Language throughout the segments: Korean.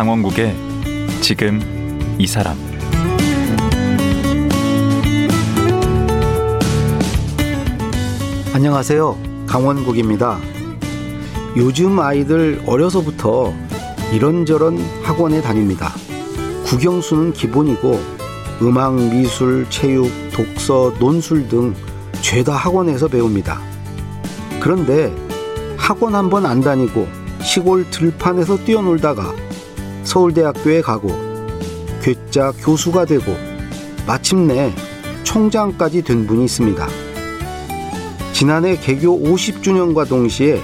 강원국의 지금 이 사람. 안녕하세요, 강원국입니다. 요즘 아이들 어려서부터 이런저런 학원에 다닙니다. 국영수는 기본이고 음악, 미술, 체육, 독서, 논술 등 죄다 학원에서 배웁니다. 그런데 학원 한번 안 다니고 시골 들판에서 뛰어놀다가 서울대학교에 가고 괴짜 교수가 되고 마침내 총장까지 된 분이 있습니다. 지난해 개교 50주년과 동시에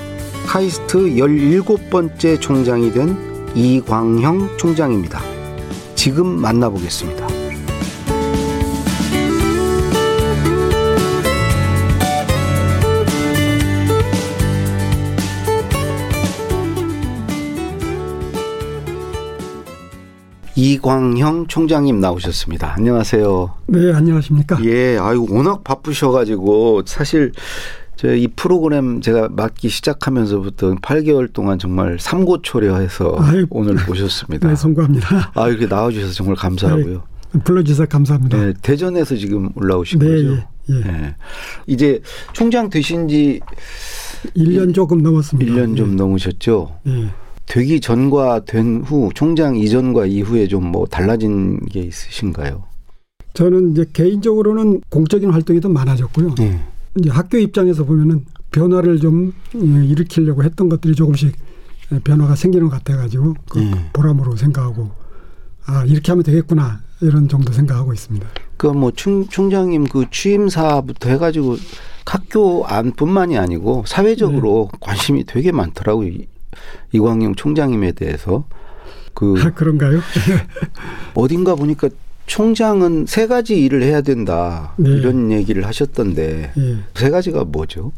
카이스트 17번째 총장이 된 이광형 총장입니다. 지금 만나보겠습니다. 이광형 총장님 나오셨습니다. 안녕하세요. 네, 안녕하십니까. 예, 아유, 워낙 바쁘셔가지고 사실 저희 이 프로그램 제가 맡기 시작하면서부터 8개월 동안 정말 삼고초려해서 오늘 모셨습니다. 네, 송구합니다. 아, 이렇게 나와주셔서 정말 감사하고요. 네, 불러주셔서 감사합니다. 네, 대전에서 지금 올라오신 네, 거죠? 예, 예. 네. 이제 총장 되신 지 1년 조금 넘었습니다. 1년 좀 넘으셨죠? 네. 되기 전과 된 후, 총장 이전과 이후에 좀 뭐 달라진 게 있으신가요? 저는 이제 개인적으로는 공적인 활동이 더 많아졌고요. 네. 이제 학교 입장에서 보면은 변화를 좀 일으키려고 했던 것들이 조금씩 변화가 생기는 것 같아가지고 보람으로 생각하고, 아, 이렇게 하면 되겠구나 이런 정도 생각하고 있습니다. 그 뭐 총장님 그 취임사부터 해가지고 학교 안뿐만이 아니고 사회적으로 네. 관심이 되게 많더라고요. 이광용 총장님에 대해서. 그런가요? 어딘가 보니까 총장은 3가지 일을 해야 된다. 네. 이런 얘기를 하셨던데 네. 3가지가 뭐죠?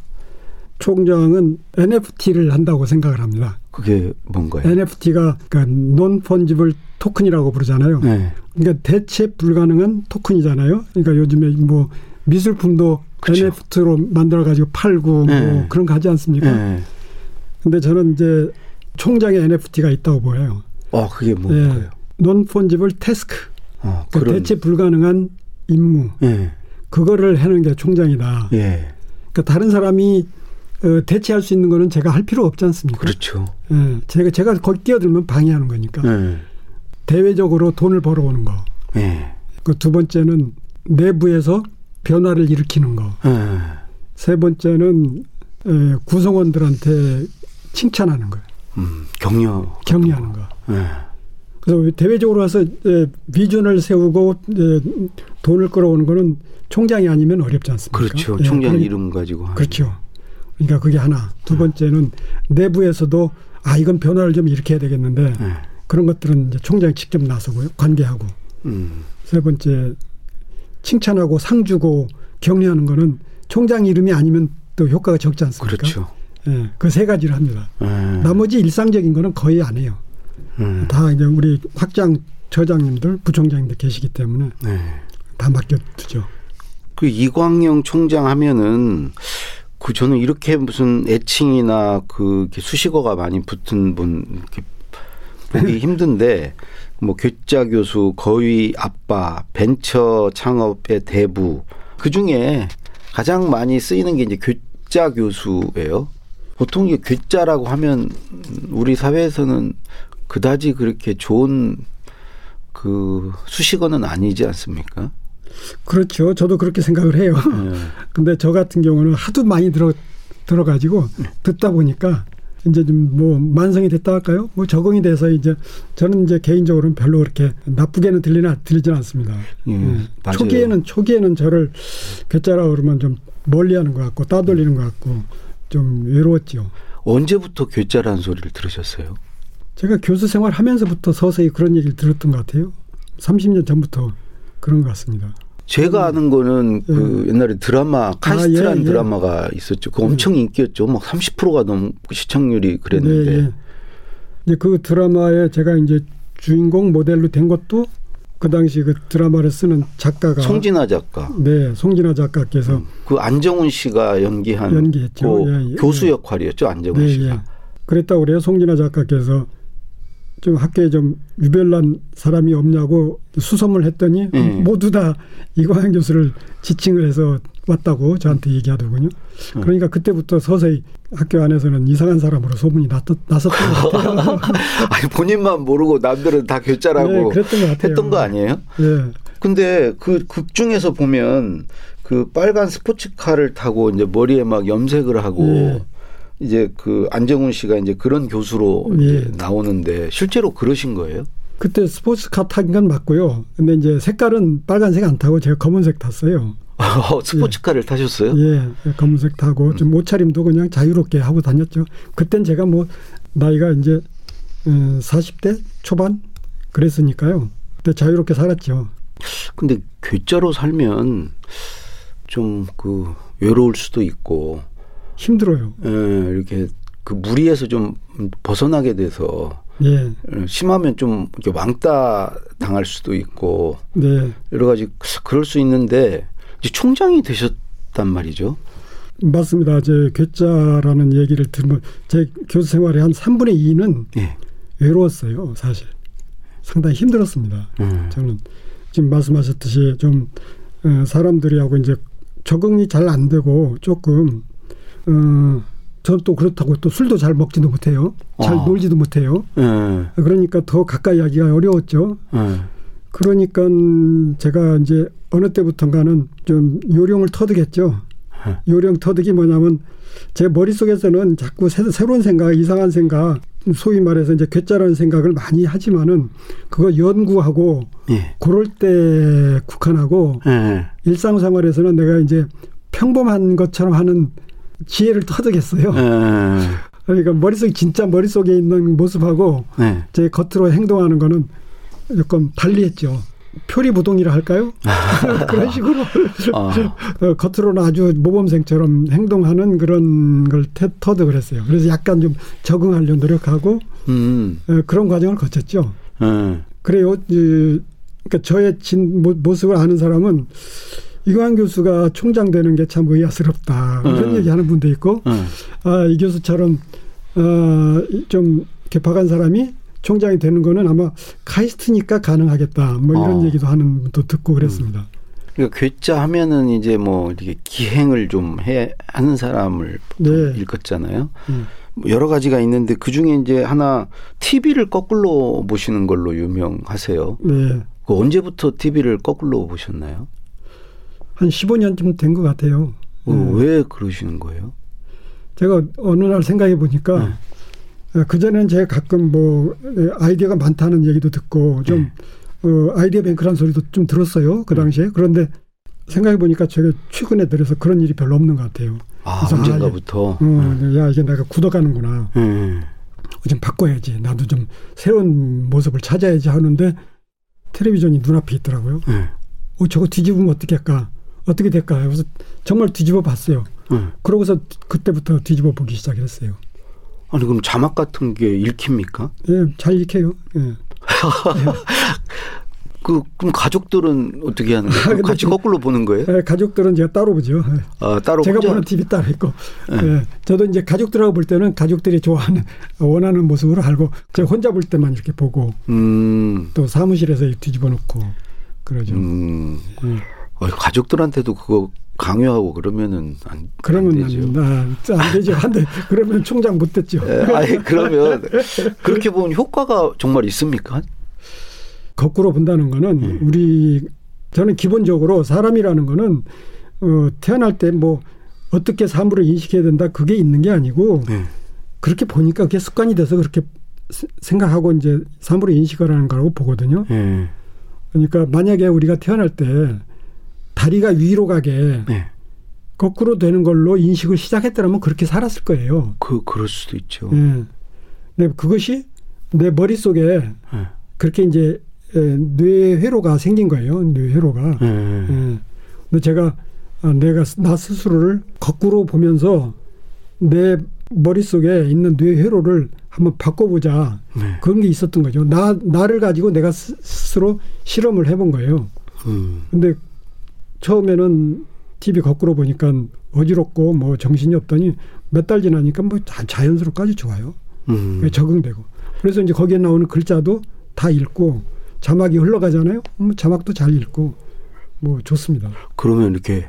총장은 NFT를 한다고 생각을 합니다. 그게 뭔가요? NFT가 그러니까 Non-Fungible 토큰이라고 부르잖아요. 네. 그러니까 대체 불가능한 토큰이잖아요. 그러니까 요즘에 뭐 미술품도 그쵸. NFT로 만들어가지고 팔고 네. 뭐 그런 거 하지 않습니까? 네. 근데 저는 이제 총장의 NFT가 있다고 보여요. 아, 그게 뭔가요? 예, 논폰지블 태스크. 아, 그러니까 대체 불가능한 임무. 예. 그거를 하는 게 총장이다. 예. 그러니까 다른 사람이 대체할 수 있는 거는 제가 할 필요 없지 않습니까? 그렇죠. 예, 제가 거기 끼어들면 방해하는 거니까. 예. 대외적으로 돈을 벌어오는 거. 예. 그 2번째는 내부에서 변화를 일으키는 거. 예. 3번째는 구성원들한테 칭찬하는 거예요. 격려하는 거. 네. 그래서 대외적으로 와서 비전을 세우고 돈을 끌어오는 거는 총장이 아니면 어렵지 않습니까? 그렇죠. 예, 총장 이름 가지고 하는. 그렇죠. 그러니까 그게 하나. 2번째는 내부에서도 아 이건 변화를 좀 일으켜야 되겠는데 그런 것들은 이제 총장이 직접 나서고요. 관계하고. 3번째 칭찬하고 상 주고 격려하는 거는 총장 이름이 아니면 또 효과가 적지 않습니까? 그렇죠. 예, 그 3가지를 합니다. 나머지 일상적인 거는 거의 안 해요. 다 이제 우리 학장, 저장님들, 부총장님들 계시기 때문에 다 맡겨두죠. 그 이광영 총장 하면은 그 저는 이렇게 무슨 애칭이나 그 수식어가 많이 붙은 분 이렇게 보기 힘든데 뭐 괴짜 교수, 거위 아빠, 벤처 창업의 대부 그 중에 가장 많이 쓰이는 게 이제 괴짜 교수예요. 보통 이게 괴짜라고 하면 우리 사회에서는 그다지 그렇게 좋은 그 수식어는 아니지 않습니까? 그렇죠. 저도 그렇게 생각을 해요. 근데 저 같은 경우는 하도 많이 들어가지고 듣다 보니까 이제 좀 뭐 만성이 됐다 할까요? 뭐 적응이 돼서 이제 저는 이제 개인적으로는 별로 그렇게 나쁘게는 들리진 않습니다. 맞아요. 초기에는 저를 괴짜라고 그러면 좀 멀리하는 것 같고 따돌리는 것 같고 좀 외로웠죠. 언제부터 괴짜라는 소리를 들으셨어요? 제가 교수 생활하면서부터 서서히 그런 얘기를 들었던 것 같아요. 30년 전부터 그런 것 같습니다. 제가 아는 거는 그 옛날에 드라마 카이스트라는 드라마가 있었죠. 그 엄청 인기였죠. 막 30%가 넘고 시청률이 그랬는데. 네, 예. 그 드라마에 제가 이제 주인공 모델로 된 것도 그 당시 그 드라마를 쓰는 작가가 송진아 작가. 네, 송진아 작가께서 그 안정훈 씨가 연기했죠. 그 교수 역할이었죠, 안정훈 씨가. 그랬다고 그래요. 송진아 작가께서 좀 학교에 좀 유별난 사람이 없냐고 수소문을 했더니 모두 다 이광형 교수를 지칭을 해서 왔다고 저한테 얘기하더군요. 그러니까 그때부터 서서히 학교 안에서는 이상한 사람으로 소문이 났었던 것 같아요. 아니, 본인만 모르고 남들은 다 괴짜라고 했던 거 아니에요? 네. 근데 그 극 중에서 보면 그 빨간 스포츠카를 타고 이제 머리에 막 염색을 하고 네. 이제 그 안정훈 씨가 이제 그런 교수로 예. 이제 나오는데 실제로 그러신 거예요? 그때 스포츠카 타긴 건 맞고요. 근데 이제 색깔은 빨간색 안 타고 제가 검은색 탔어요. 스포츠카를 예. 타셨어요? 예, 검은색 타고 좀 옷차림도 그냥 자유롭게 하고 다녔죠. 그땐 제가 뭐 나이가 이제 40대 초반 그랬으니까요. 그때 자유롭게 살았죠. 근데 괴짜로 살면 좀 그 외로울 수도 있고. 힘들어요. 예, 이렇게 그 무리에서 좀 벗어나게 돼서 예. 심하면 좀 이렇게 왕따 당할 수도 있고 네. 여러 가지 그럴 수 있는데 이제 총장이 되셨단 말이죠. 맞습니다. 제 괴짜라는 얘기를 들으면 제 교수 생활의 한 3분의 2는 예. 외로웠어요. 사실 상당히 힘들었습니다. 저는 지금 말씀하셨듯이 좀 사람들하고 이제 적응이 잘 안 되고 조금 저는 또 그렇다고 또 술도 잘 먹지도 못해요. 잘 놀지도 못해요. 그러니까 더 가까이 하기가 어려웠죠. 그러니까 제가 이제 어느 때부턴가는 좀 요령을 터득했죠. 요령 터득이 뭐냐면 제 머릿속에서는 자꾸 새로운 생각, 이상한 생각, 소위 말해서 이제 괴짜라는 생각을 많이 하지만은 그거 연구하고 예. 그럴 때 국한하고 일상생활에서는 내가 이제 평범한 것처럼 하는 지혜를 터득했어요. 그러니까 머릿속에 진짜 머릿속에 있는 모습하고 제 겉으로 행동하는 거는 조금 달리했죠. 표리부동이라 할까요? 그런 식으로 겉으로는 아주 모범생처럼 행동하는 그런 걸 터득을 했어요. 그래서 약간 좀 적응하려고 노력하고 그런 과정을 거쳤죠. 그래요. 그러니까 저의 모습을 아는 사람은 이광형 교수가 총장 되는 게 참 의아스럽다. 이런 얘기하는 분도 있고 아, 이 교수처럼 좀 개팍한 사람이 총장이 되는 거는 아마 카이스트니까 가능하겠다. 뭐 이런 얘기도 하는 분도 듣고 그랬습니다. 그러니까 괴짜 하면은 이제 뭐 이렇게 기행을 좀 하는 사람을 보통 네. 일컫잖아요. 여러 가지가 있는데 그 중에 이제 하나 TV를 거꾸로 보시는 걸로 유명하세요. 네. 그 언제부터 TV를 거꾸로 보셨나요? 한 15년쯤 된 것 같아요. 왜 그러시는 거예요? 제가 어느 날 생각해 보니까 그전에는 제가 가끔 뭐 아이디어가 많다는 얘기도 듣고 좀 아이디어 뱅크라는 소리도 좀 들었어요. 그 당시에. 그런데 생각해 보니까 제가 최근에 들어서 그런 일이 별로 없는 것 같아요. 언젠가부터? 야 이게 내가 굳어가는구나. 좀 바꿔야지. 나도 좀 새로운 모습을 찾아야지 하는데 텔레비전이 눈앞에 있더라고요. 저거 뒤집으면 어떻게 할까? 어떻게 될까? 그래서 정말 뒤집어 봤어요. 그러고서 그때부터 뒤집어 보기 시작했어요. 아니 그럼 자막 같은 게 읽힙니까? 예, 잘 읽혀요. 예. 그럼 가족들은 어떻게 하는 거예요? 같이 거꾸로 보는 거예요? 예, 가족들은 제가 따로 보죠. 아, 따로 제가 보는 TV 따로 있고. 예, 저도 이제 가족들하고 볼 때는 가족들이 좋아하는 원하는 모습으로 알고 제가 혼자 볼 때만 이렇게 보고 또 사무실에서 뒤집어 놓고 그러죠. 가족들한테도 그거 강요하고 그러면은 안 되죠. 안 되죠. 근데 그러면 총장 못 됐죠. 아니 그러면 그렇게 보면 효과가 정말 있습니까? 거꾸로 본다는 거는 저는 기본적으로 사람이라는 거는 태어날 때 뭐 어떻게 사물을 인식해야 된다 그게 있는 게 아니고 그렇게 보니까 그게 습관이 돼서 그렇게 생각하고 이제 사물을 인식을 하는 거라고 보거든요. 그러니까 만약에 우리가 태어날 때 다리가 위로 가게 거꾸로 되는 걸로 인식을 시작했더라면 그렇게 살았을 거예요. 그럴 수도 있죠. 네. 근데 그것이 내 머릿속에 그렇게 이제 뇌회로가 생긴 거예요. 뇌회로가. 근데 제가 나 스스로를 거꾸로 보면서 내 머릿속에 있는 뇌회로를 한번 바꿔보자. 그런 게 있었던 거죠. 나를 가지고 내가 스스로 실험을 해본 거예요. 근데 처음에는 TV 거꾸로 보니까 어지럽고 뭐 정신이 없더니 몇 달 지나니까 뭐 자연스럽게 아주 좋아요. 적응되고. 그래서 이제 거기에 나오는 글자도 다 읽고 자막이 흘러가잖아요. 자막도 잘 읽고 뭐 좋습니다. 그러면 이렇게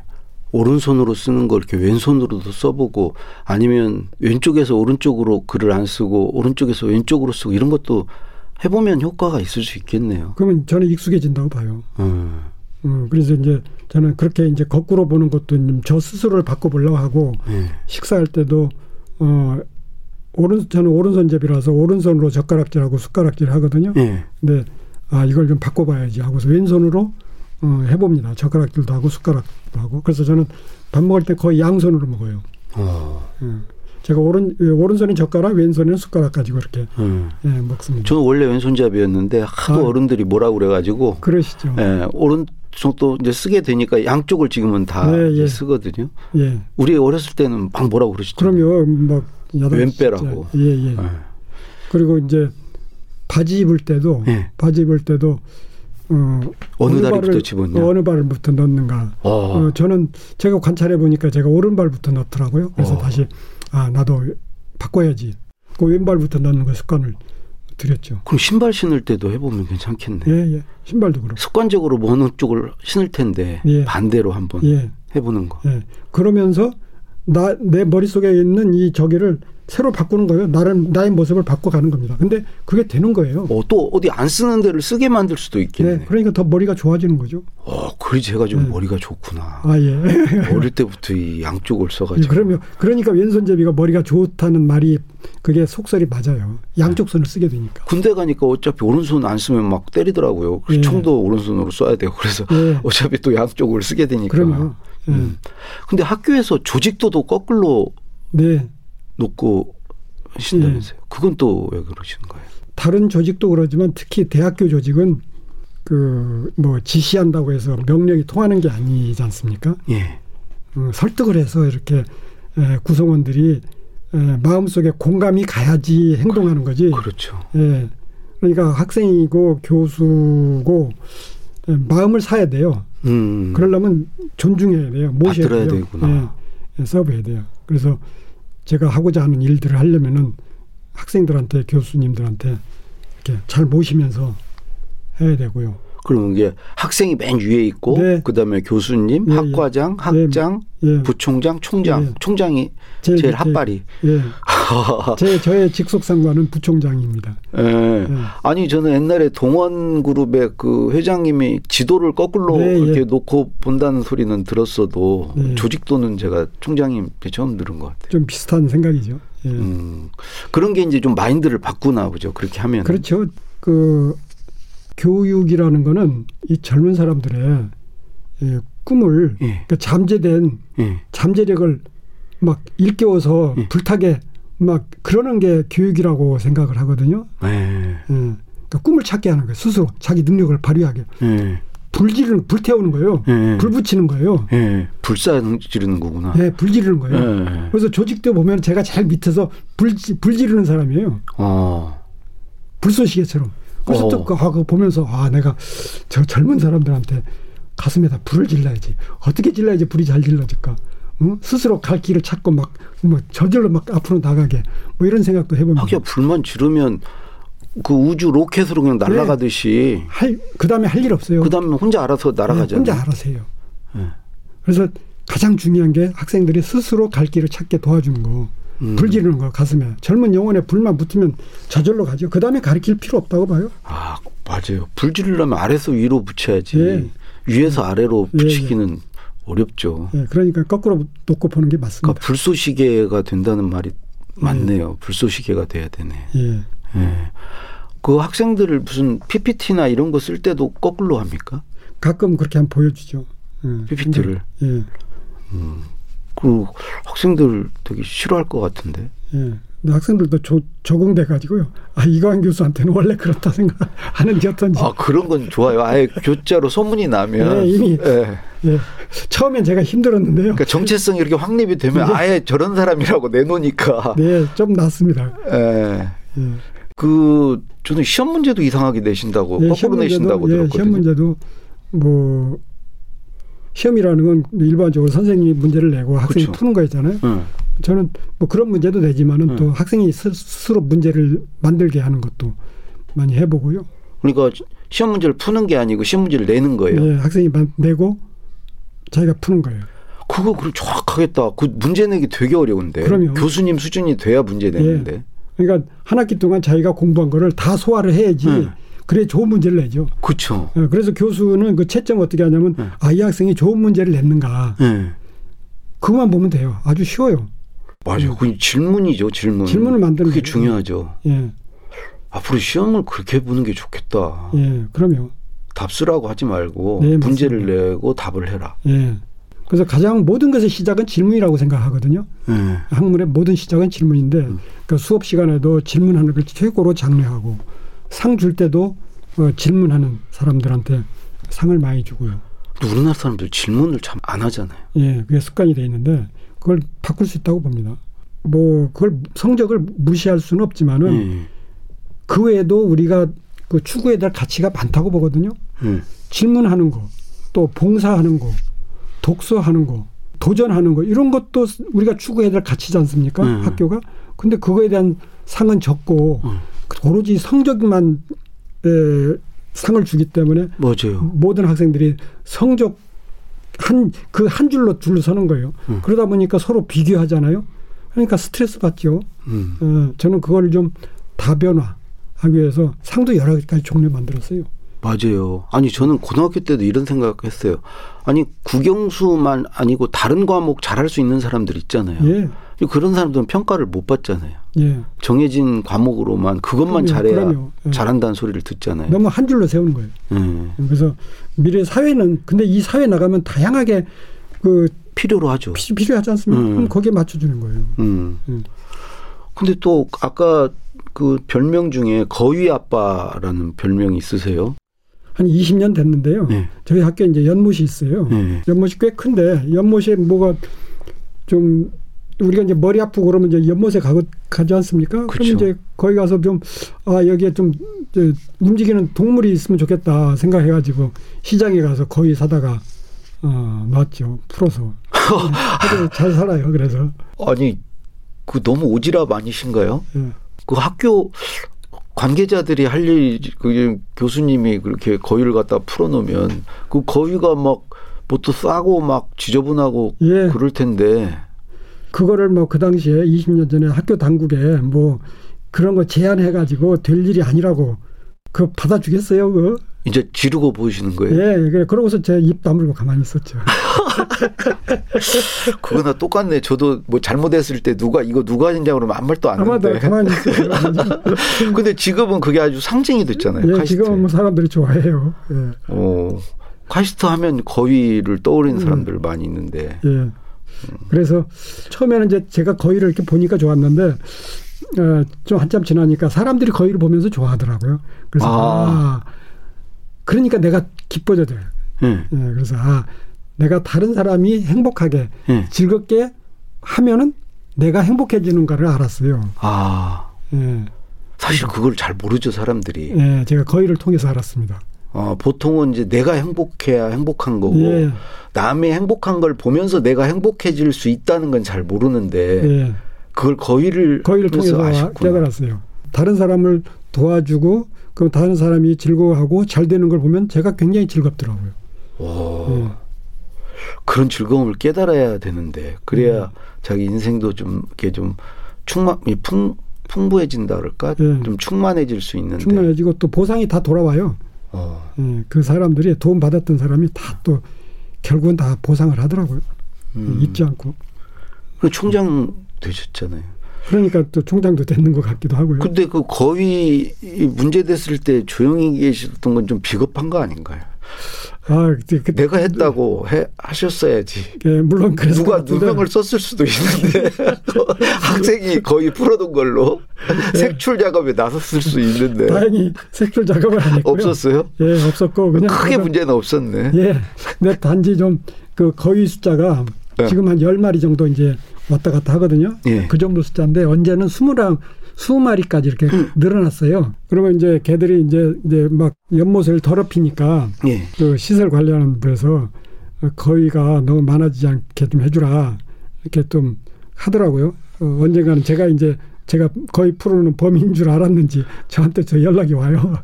오른손으로 쓰는 걸 이렇게 왼손으로도 써보고 아니면 왼쪽에서 오른쪽으로 글을 안 쓰고 오른쪽에서 왼쪽으로 쓰고 이런 것도 해보면 효과가 있을 수 있겠네요. 그러면 저는 익숙해진다고 봐요. 그래서 이제 저는 그렇게 이제 거꾸로 보는 것도 저 스스로를 바꿔보려고 하고 식사할 때도 저는 오른손잡이라서 오른손으로 젓가락질하고 숟가락질 하거든요. 근데 아 이걸 좀 바꿔봐야지 하고서 왼손으로 해봅니다. 젓가락질도 하고 숟가락도 하고. 그래서 저는 밥 먹을 때 거의 양손으로 먹어요. 제가 오른손이 젓가락, 왼손에는 숟가락 가지고 이렇게 예, 먹습니다. 저는 원래 왼손잡이였는데 하도 어른들이 뭐라고 그래가지고 그러시죠. 예, 오른손도 이제 쓰게 되니까 양쪽을 지금은 다 예, 예. 쓰거든요. 예. 우리 어렸을 때는 막 뭐라고 그러시죠. 그럼요, 막 왼빼라고. 예예. 예. 그리고 이제 바지 입을 때도 예. 바지 입을 때도. 어느 다리부터 집었냐? 어느 발부터 넣는가? 저는 제가 관찰해 보니까 제가 오른발부터 넣더라고요. 그래서 다시 아 나도 바꿔야지. 그 왼발부터 넣는 거 습관을 들였죠. 그럼 신발 신을 때도 해보면 괜찮겠네. 예, 예. 신발도 그렇고. 습관적으로 뭐 어느 쪽을 신을 텐데 예. 반대로 한번 예. 해보는 거. 예. 그러면서 내 머릿속에 있는 이 저기를 새로 바꾸는 거예요. 나의 모습을 바꿔가는 겁니다. 근데 그게 되는 거예요. 또 어디 안 쓰는 데를 쓰게 만들 수도 있겠네. 네, 그러니까 더 머리가 좋아지는 거죠. 그래 제가 지금 네. 머리가 좋구나. 아 예. 어릴 때부터 이 양쪽을 써가지고. 예, 그러니까 왼손잡이가 머리가 좋다는 말이 그게 속설이 맞아요. 양쪽 손을 쓰게 되니까. 군대 가니까 어차피 오른손 안 쓰면 막 때리더라고요. 그래서 예. 총도 오른손으로 써야 되고 그래서 예. 어차피 또 양쪽을 쓰게 되니까. 그럼요. 근데 학교에서 조직도도 거꾸로 네. 놓고 하신다면서요. 예. 그건 또 왜 그러시는 거예요? 다른 조직도 그러지만 특히 대학교 조직은 뭐 지시한다고 해서 명령이 통하는 게 아니지 않습니까? 예. 설득을 해서 이렇게 구성원들이 마음속에 공감이 가야지 행동하는 거지. 그렇죠. 예. 그러니까 학생이고 교수고 마음을 사야 돼요. 그러려면 존중해야 돼요. 모셔야 돼요. 받들어야 되구나. 예. 서브해야 돼요. 그래서 제가 하고자 하는 일들을 하려면은 학생들한테 교수님들한테 이렇게 잘 모시면서 해야 되고요. 그러면 이게 학생이 맨 위에 있고 네. 그다음에 교수님, 예, 학과장, 예. 학장, 예. 부총장, 총장, 예. 총장이 제일 핫발이. 예. 저의 직속상관은 부총장입니다. 예. 예. 아니 저는 옛날에 동원그룹의 그 회장님이 지도를 거꾸로 예, 이렇게 예. 놓고 본다는 소리는 들었어도 예. 조직도는 제가 총장님께 처음 들은 것 같아요. 좀 비슷한 생각이죠. 예. 그런 게 이제 좀 마인드를 바꾸나 보죠. 그렇게 하면. 그렇죠. 교육이라는 거는 이 젊은 사람들의 꿈을 예. 그러니까 잠재된 예. 잠재력을 막 일깨워서 예. 불타게 막 그러는 게 교육이라고 생각을 하거든요. 예. 그러니까 꿈을 찾게 하는 거예요. 스스로 자기 능력을 발휘하게. 예. 불태우는 거예요. 예. 불 붙이는 거예요. 예. 불 지르는 거구나. 네. 불 지르는 거예요. 예. 그래서 조직도 보면 제가 제일 밑에서 불 지르는 사람이에요. 불쏘시개처럼. 그래서 또 그거 보면서 내가 저 젊은 사람들한테 가슴에다 불을 질러야지. 어떻게 질러야지 불이 잘 질러질까. 스스로 갈 길을 찾고 막 저절로 막 앞으로 나가게. 뭐 이런 생각도 해봅니다. 하기야 불만 지르면 그 우주 로켓으로 그냥 날아가듯이. 네. 그다음에 할 일 없어요. 그다음에 혼자 알아서 날아가잖아요. 네, 혼자 알아서 해요. 네. 그래서 가장 중요한 게 학생들이 스스로 갈 길을 찾게 도와주는 거. 불 지르는 거 가슴에. 젊은 영혼에 불만 붙으면 저절로 가죠. 그다음에 가르칠 필요 없다고 봐요. 맞아요. 불 지르려면 아래서 위로 붙여야지. 예. 위에서 아래로 붙이기는 어렵죠. 예. 그러니까 거꾸로 놓고 보는 게 맞습니다. 그러니까 불쏘시개가 된다는 말이 맞네요. 불쏘시개가 돼야 되네. 그 학생들을 무슨 PPT나 이런 거 쓸 때도 거꾸로 합니까? 가끔 그렇게 한번 보여주죠. PPT를. 그 학생들 되게 싫어할 것 같은데. 예. 근데 학생들도 적응돼 가지고요. 이광 교수한테는 원래 그렇다 생각하는지 어떤지. 그런 건 좋아요. 아예 교자로 소문이 나면. 이미. 예. 처음엔 제가 힘들었는데요. 그러니까 정체성이 이렇게 확립이 되면 아예 저런 사람이라고 내놓으니까. 네, 좀 낫습니다. 예. 저는 시험 문제도 이상하게 내신다고 거꾸로 내신다고 들었거든요. 시험 문제도 시험이라는 건 일반적으로 선생님이 문제를 내고 학생이 푸는 거였잖아요. 저는 뭐 그런 문제도 되지만은 또 학생이 스스로 문제를 만들게 하는 것도 많이 해보고요. 그러니까 시험 문제를 푸는 게 아니고 시험 문제를 내는 거예요. 네, 학생이 내고 자기가 푸는 거예요. 그거 그럼 정확하겠다. 그 문제 내기 되게 어려운데. 그럼요. 교수님 수준이 돼야 문제 내는데. 네. 그러니까 한 학기 동안 자기가 공부한 거를 다 소화를 해야지. 그래야 좋은 문제를 내죠. 그렇죠. 네, 그래서 교수는 그 채점을 어떻게 하냐면 아, 이 학생이 좋은 문제를 냈는가. 그것만 보면 돼요. 아주 쉬워요. 맞아요. 그 질문이죠. 질문을 만드는 그게 거예요. 중요하죠. 예. 앞으로 시험을 그렇게 보는 게 좋겠다. 예, 그럼요. 답 쓰라고 하지 말고 네, 문제를 내고 답을 해라. 예. 그래서 가장 모든 것의 시작은 질문이라고 생각하거든요. 학문의 모든 시작은 질문인데 그러니까 수업 시간에도 질문하는 걸 최고로 장려하고 상 줄 때도 질문하는 사람들한테 상을 많이 주고요. 우리나라 사람들 질문을 참 안 하잖아요. 예, 그게 습관이 돼 있는데 그걸 바꿀 수 있다고 봅니다. 뭐 그걸 성적을 무시할 수는 없지만은 그 외에도 우리가 그 추구해야 될 가치가 많다고 보거든요. 질문하는 거, 또 봉사하는 거, 독서하는 거, 도전하는 거 이런 것도 우리가 추구해야 될 가치지 않습니까? 학교가. 근데 그거에 대한 상은 적고 오로지 성적만 상을 주기 때문에 맞아요. 모든 학생들이 성적 한 줄로 둘러서는 거예요. 그러다 보니까 서로 비교하잖아요. 그러니까 스트레스 받죠. 저는 그걸 좀 다변화하기 위해서 상도 여러 가지 종류 만들었어요. 맞아요. 아니 저는 고등학교 때도 이런 생각했어요. 아니 국영수만 아니고 다른 과목 잘할 수 있는 사람들 있잖아요. 예. 그런 사람들은 평가를 못 받잖아요. 예. 정해진 과목으로만 그것만 잘해야 예. 잘한다는 소리를 듣잖아요. 너무 한 줄로 세우는 거예요. 그래서 미래 사회는 근데 이 사회 나가면 다양하게 그 필요로 하죠. 필요하지 않습니까? 그럼 거기에 맞춰주는 거예요. 근데 또 아까 그 별명 중에 거위 아빠라는 별명이 있으세요? 한 20년 됐는데요. 네. 저희 학교에 이제 연못이 있어요. 네. 연못이 꽤 큰데 연못에 뭐가 좀 우리가 이제 머리 아프고 그러면 이제 연못에 가지 않습니까? 그러면 이제 거기 가서 좀 아 여기에 좀 움직이는 동물이 있으면 좋겠다 생각해가지고 시장에 가서 거위 사다가 놨죠. 풀어서. 잘 살아요. 그래서. 아니 그 너무 오지랖 아니신가요? 네. 그 학교 관계자들이 할 일, 그 교수님이 그렇게 거위를 갖다 풀어놓으면 그 거위가 막 뭣도 싸고 막 지저분하고 예. 그럴 텐데. 그거를 뭐 그 당시에 20년 전에 학교 당국에 뭐 그런 거 제안해가지고 될 일이 아니라고 그거 받아주겠어요? 그거? 이제 지르고 보이시는 거예요? 예, 그래. 그러고서 제 입 다물고 가만히 있었죠. 그거나 똑같네. 저도 뭐 잘못했을 때 누가 했냐고 그러면 아무 말도 안 하는데. 아마도 가만히 있어요. 근데 지금은 그게 아주 상징이 됐잖아요. 예, 지금은 뭐 사람들이 좋아해요. 예. 카이스트 하면 거위를 떠올리는 사람들 많이 있는데. 예. 그래서 처음에는 이제 제가 거위를 이렇게 보니까 좋았는데 좀 한참 지나니까 사람들이 거위를 보면서 좋아하더라고요. 그래서 그러니까 내가 기뻐져요. 예, 그래서 내가 다른 사람이 행복하게 즐겁게 하면은 내가 행복해지는가를 알았어요. 예. 사실 그걸 잘 모르죠 사람들이. 예, 제가 거위를 통해서 알았습니다. 보통은 이제 내가 행복해야 행복한 거고 예. 남이 행복한 걸 보면서 내가 행복해질 수 있다는 건 잘 모르는데 예. 그걸 거위를 통해서 아셨구나. 깨달았어요. 다른 사람을 도와주고 그럼 다른 사람이 즐거워하고 잘 되는 걸 보면 제가 굉장히 즐겁더라고요. 예. 그런 즐거움을 깨달아야 되는데 그래야 자기 인생도 좀 이렇게 좀 풍부해진다 그럴까? 예. 좀 충만해질 수 있는데. 충만해지고 또 보상이 다 돌아와요. 예. 그 사람들이 도움 받았던 사람이 다 또 결국은 다 보상을 하더라고요. 잊지 않고. 그리고 총장 되셨잖아요. 그러니까 또 총장도 되는 것 같기도 하고요. 근데 그 거의 문제됐을 때 조용히 계셨던 건 좀 비겁한 거 아닌가요? 내가 했다고 하셨어야지. 예, 물론 그래서 누가 누명을 썼을 수도 있는데 학생이 거의 풀어둔 걸로 색출 작업에 나섰을 수 있는데. 다행히 색출 작업을 안 했고요. 없었어요? 예, 없었고 그냥 크게 문제는 없었네. 예, 근데 단지 좀 그 거의 숫자가 지금 한 10마리 정도 이제 왔다 갔다 하거든요. 예. 그 정도 숫자인데 언제는 20마리까지 이렇게 늘어났어요. 그러면 이제 걔들이 이제 막 연못을 더럽히니까 그 시설 관리하는 데서 거위가 너무 많아지지 않게 좀 해주라 이렇게 좀 하더라고요. 언젠가는 제가 거의 프로는 범인 줄 알았는지 저한테 저 연락이 와요.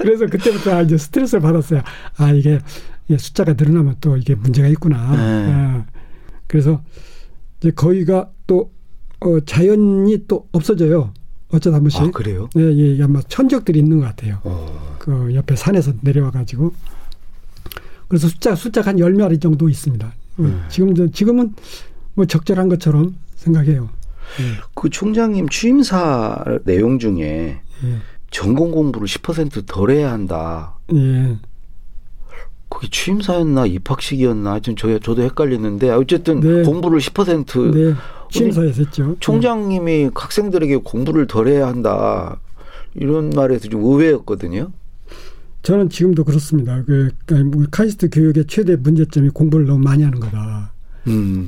그래서 그때부터 이제 스트레스를 받았어요. 아, 이게 숫자가 늘어나면 또 이게 문제가 있구나. 네. 그래서 이제 거기가 또 자연이 또 없어져요. 어쩌다 한 번씩. 아, 그래요? 네, 예, 아마 천적들이 있는 것 같아요. 그 옆에 산에서 내려와 가지고. 그래서 숫자가 한 10마리 정도 있습니다. 지금은 뭐 적절한 것처럼 생각해요. 그 총장님 취임사 내용 중에 예. 전공 공부를 10% 덜 해야 한다. 예. 그게 취임사였나 입학식이었나 좀 저도 헷갈리는데 어쨌든 네. 공부를 10% 네. 취임사에서 했죠. 총장님이 네. 학생들에게 공부를 덜 해야 한다. 이런 말에서 좀 의외였거든요. 저는 지금도 그렇습니다. 카이스트 교육의 최대 문제점이 공부를 너무 많이 하는 거다.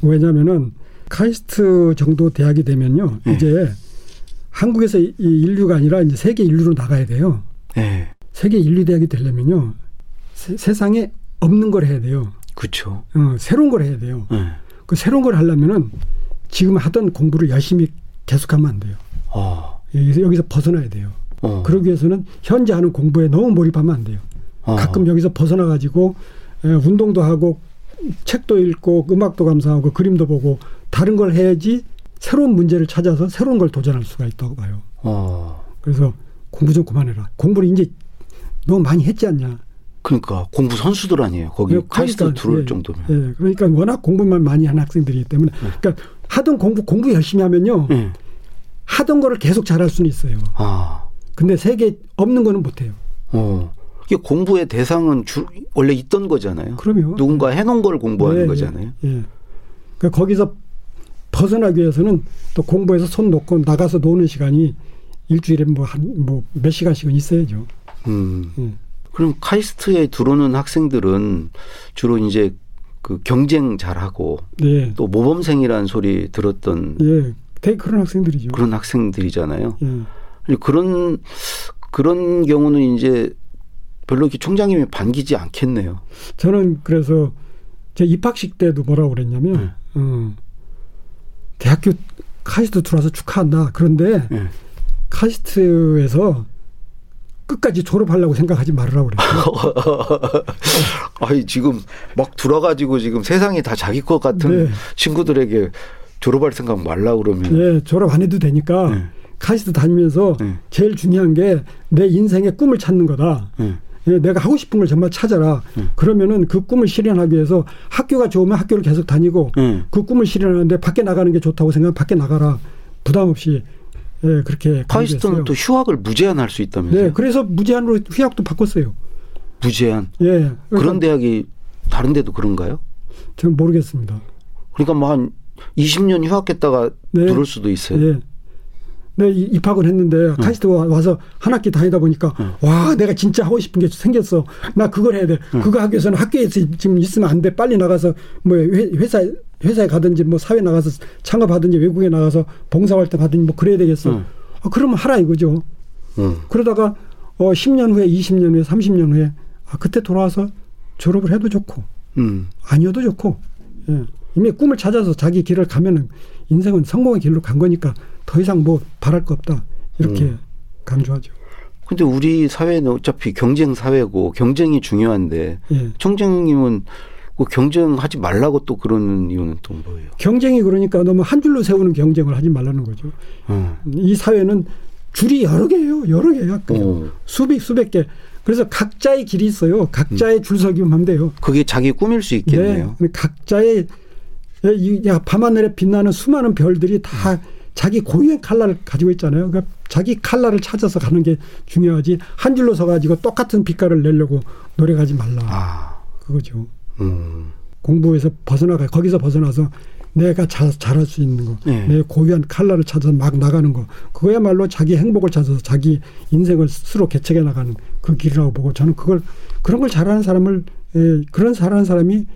왜냐하면은 카이스트 정도 대학이 되면요. 네. 이제 한국에서 이 인류가 아니라 이제 세계 인류로 나가야 돼요. 네. 세계 인류 대학이 되려면요. 세상에 없는 걸 해야 돼요. 그렇죠. 새로운 걸 해야 돼요. 네. 그 새로운 걸 하려면은 지금 하던 공부를 열심히 계속하면 안 돼요. 여기서 벗어나야 돼요. 그러기 위해서는 현재 하는 공부에 너무 몰입하면 안 돼요. 가끔 여기서 벗어나가지고 운동도 하고 책도 읽고 음악도 감상하고 그림도 보고 다른 걸 해야지 새로운 문제를 찾아서 새로운 걸 도전할 수가 있다고 봐요. 그래서 공부 좀 그만해라. 공부를 이제 너무 많이 했지 않냐. 그러니까 공부 선수들 아니에요. 거기 카이스트 들어올 정도면. 예, 그러니까 워낙 공부만 많이 하는 학생들이기 때문에. 그러니까 하던 공부 열심히 하면요. 하던 거를 계속 잘할 수는 있어요. 근데 세계 없는 거는 못해요. 이게 공부의 대상은 원래 있던 거잖아요. 그럼요. 누군가 해놓은 걸 공부하는 거잖아요. 예. 그러니까 거기서 벗어나기 위해서는 또 공부에서 손 놓고 나가서 노는 시간이 일주일에 몇 시간씩은 있어야죠. 그럼 카이스트에 들어오는 학생들은 주로 이제 그 경쟁 잘하고 예. 또 모범생이라는 소리 들었던 예, 되게 그런 학생들이죠. 그런 학생들이잖아요. 예. 그런 경우는 이제 별로 이렇게 총장님이 반기지 않겠네요. 저는 그래서 제 입학식 때도 뭐라고 그랬냐면 대학교 카이스트 들어와서 축하한다. 그런데 카이스트에서 끝까지 졸업하려고 생각하지 말으라고 그래요. 아니, 지금 막 들어가지고 지금 세상이 다 자기 것 같은 네. 친구들에게 졸업할 생각 말라고 그러면. 네, 졸업 안 해도 되니까 네. 카이스트 다니면서 네. 제일 중요한 게 내 인생의 꿈을 찾는 거다. 네. 내가 하고 싶은 걸 정말 찾아라. 그러면은 그 꿈을 실현하기 위해서 학교가 좋으면 학교를 계속 다니고 그 꿈을 실현하는데 밖에 나가는 게 좋다고 생각하면 밖에 나가라. 부담 없이. 네, 그렇게 카이스트는 또 휴학을 무제한 할 수 있다면서요? 네, 그래서 무제한으로 휴학도 바꿨어요. 무제한? 예. 네, 그러니까 그런 대학이 다른 데도 그런가요? 저는 모르겠습니다. 그러니까 뭐 한 20년 휴학했다가 네. 들어올 수도 있어요. 네. 네, 입학을 했는데 카이스트 와서 한 학기 다니다 보니까 와, 내가 진짜 하고 싶은 게 생겼어. 나 그걸 해야 돼. 그거 하기 위해서는 학교에서 지금 있으면 안 돼. 빨리 나가서 뭐 회사에 가든지 뭐 사회 나가서 창업하든지 외국에 나가서 봉사활동 하든지 뭐 그래야 되겠어. 그러면 하라 이거죠. 그러다가 10년 후에 20년 후에 30년 후에 그때 돌아와서 졸업을 해도 좋고 아니어도 좋고 예. 이미 꿈을 찾아서 자기 길을 가면은 인생은 성공의 길로 간 거니까 더 이상 뭐 바랄 거 없다 이렇게 강조하죠. 근데 우리 사회는 어차피 경쟁 사회고 경쟁이 중요한데 예. 총장님은 경쟁하지 말라고 또 그러는 이유는 또 뭐예요? 경쟁이 그러니까 너무 한 줄로 세우는 경쟁을 하지 말라는 거죠. 이 사회는 줄이 여러 개예요. 여러 개예요. 수백 개. 그래서 각자의 길이 있어요. 각자의 줄서기만 하면 돼요. 그게 자기 꾸밀 수 있겠네요. 네. 각자의 밤하늘에 빛나는 수많은 별들이 다 자기 고유의 칼라를 가지고 있잖아요. 그러니까 자기 칼라를 찾아서 가는 게 중요하지 한 줄로 서가지고 똑같은 빛깔을 내려고 노력하지 말라. 그거죠. 공부에서 거기서 벗어나서 내가 잘할 수 있는 거, 네. 내 고유한 칼라를 찾아서 막 나가는 거, 그거야말로 자기 행복을 찾아서 자기 인생을 스스로 개척해 나가는 그 길이라고 보고 저는 그런 걸 잘하는 사람을 그런 잘하는 사람이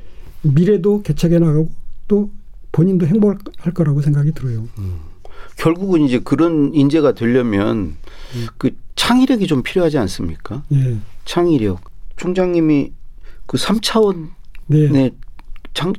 미래도 개척해 나가고 또 본인도 행복할 거라고 생각이 들어요. 결국은 이제 그런 인재가 되려면 그 창의력이 좀 필요하지 않습니까? 네. 창의력. 총장님이 그 3차원의 네.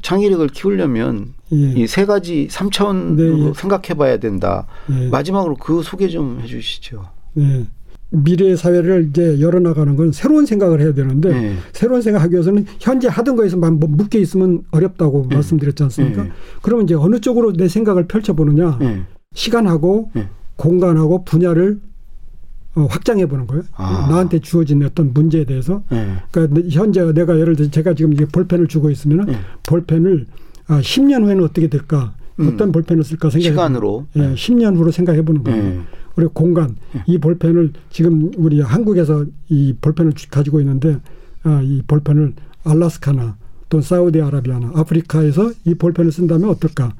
창의력을 키우려면 이 세 가지 3차원으로 생각해 봐야 된다. 마지막으로 그 소개 좀 해 주시죠. 네. 미래의 사회를 이제 열어나가는 건 새로운 생각을 해야 되는데 새로운 생각하기 위해서는 현재 하던 거에서만 묶여 있으면 어렵다고 말씀드렸지 않습니까? 그러면 이제 어느 쪽으로 내 생각을 펼쳐보느냐. 시간하고 공간하고 분야를 확장해 보는 거예요. 아. 나한테 주어진 어떤 문제에 대해서. 그러니까 현재 내가 예를 들어 제가 지금 이제 볼펜을 주고 있으면 볼펜을 10년 후에는 어떻게 될까. 어떤 볼펜을 쓸까 생각해 시간으로. 예, 10년 후로 생각해 보는 거예요. 그리고 공간. 이 볼펜을 지금 우리 한국에서 이 볼펜을 가지고 있는데 이 볼펜을 알라스카나 또는 사우디아라비아나 아프리카에서 이 볼펜을 쓴다면 어떨까.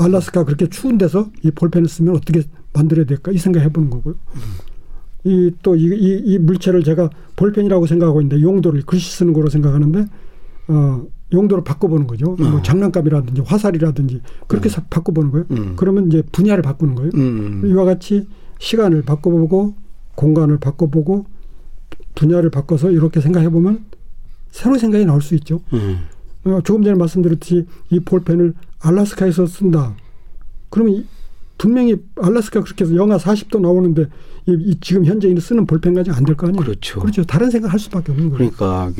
알라스카 그렇게 추운 데서 이 볼펜을 쓰면 어떻게 만들어야 될까. 이 생각해 보는 거고요. 이 또 이 물체를 제가 볼펜이라고 생각하고 있는데 용도를 글씨 쓰는 거로 생각하는데 용도로 바꿔보는 거죠. 뭐 장난감이라든지 화살이라든지 그렇게 바꿔보는 거예요. 그러면 이제 분야를 바꾸는 거예요. 이와 같이 시간을 바꿔보고 공간을 바꿔보고 분야를 바꿔서 이렇게 생각해보면 새로운 생각이 나올 수 있죠. 조금 전에 말씀드렸듯이 이 볼펜을 알라스카에서 쓴다. 그러면 분명히 알라스카 그렇게 해서 영하 40도 나오는데 이 지금 현재 쓰는 볼펜까지 안 될 거 아니에요. 그렇죠. 그렇죠. 다른 생각할 수밖에 없는 거예요. 그러니까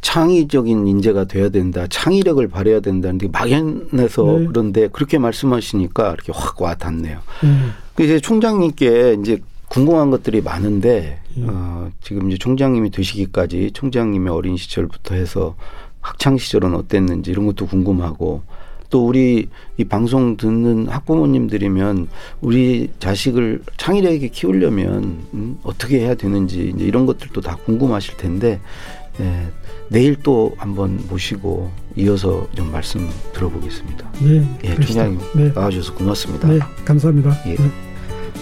창의적인 인재가 돼야 된다. 창의력을 발휘해야 된다는 게 막연해서 그런데 그렇게 말씀하시니까 이렇게 확 와닿네요. 이제 총장님께 이제 궁금한 것들이 많은데 지금 이제 총장님이 되시기까지 총장님의 어린 시절부터 해서 학창 시절은 어땠는지 이런 것도 궁금하고. 또 우리 이 방송 듣는 학부모님들이면 우리 자식을 창의력있게 키우려면 어떻게 해야 되는지 이제 이런 것들도 다 궁금하실 텐데 내일 또 한번 모시고 이어서 좀 말씀 들어보겠습니다. 예, 총장님 나와주셔서 고맙습니다. 네, 감사합니다. 예. 네.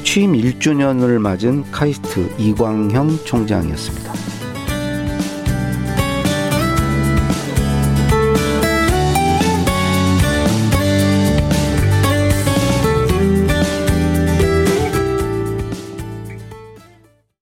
취임 1주년을 맞은 카이스트 이광형 총장이었습니다.